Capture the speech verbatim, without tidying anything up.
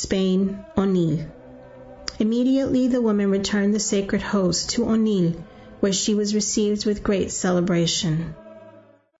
Spain, Onil. Immediately the woman returned the sacred host to Onil, where she was received with great celebration.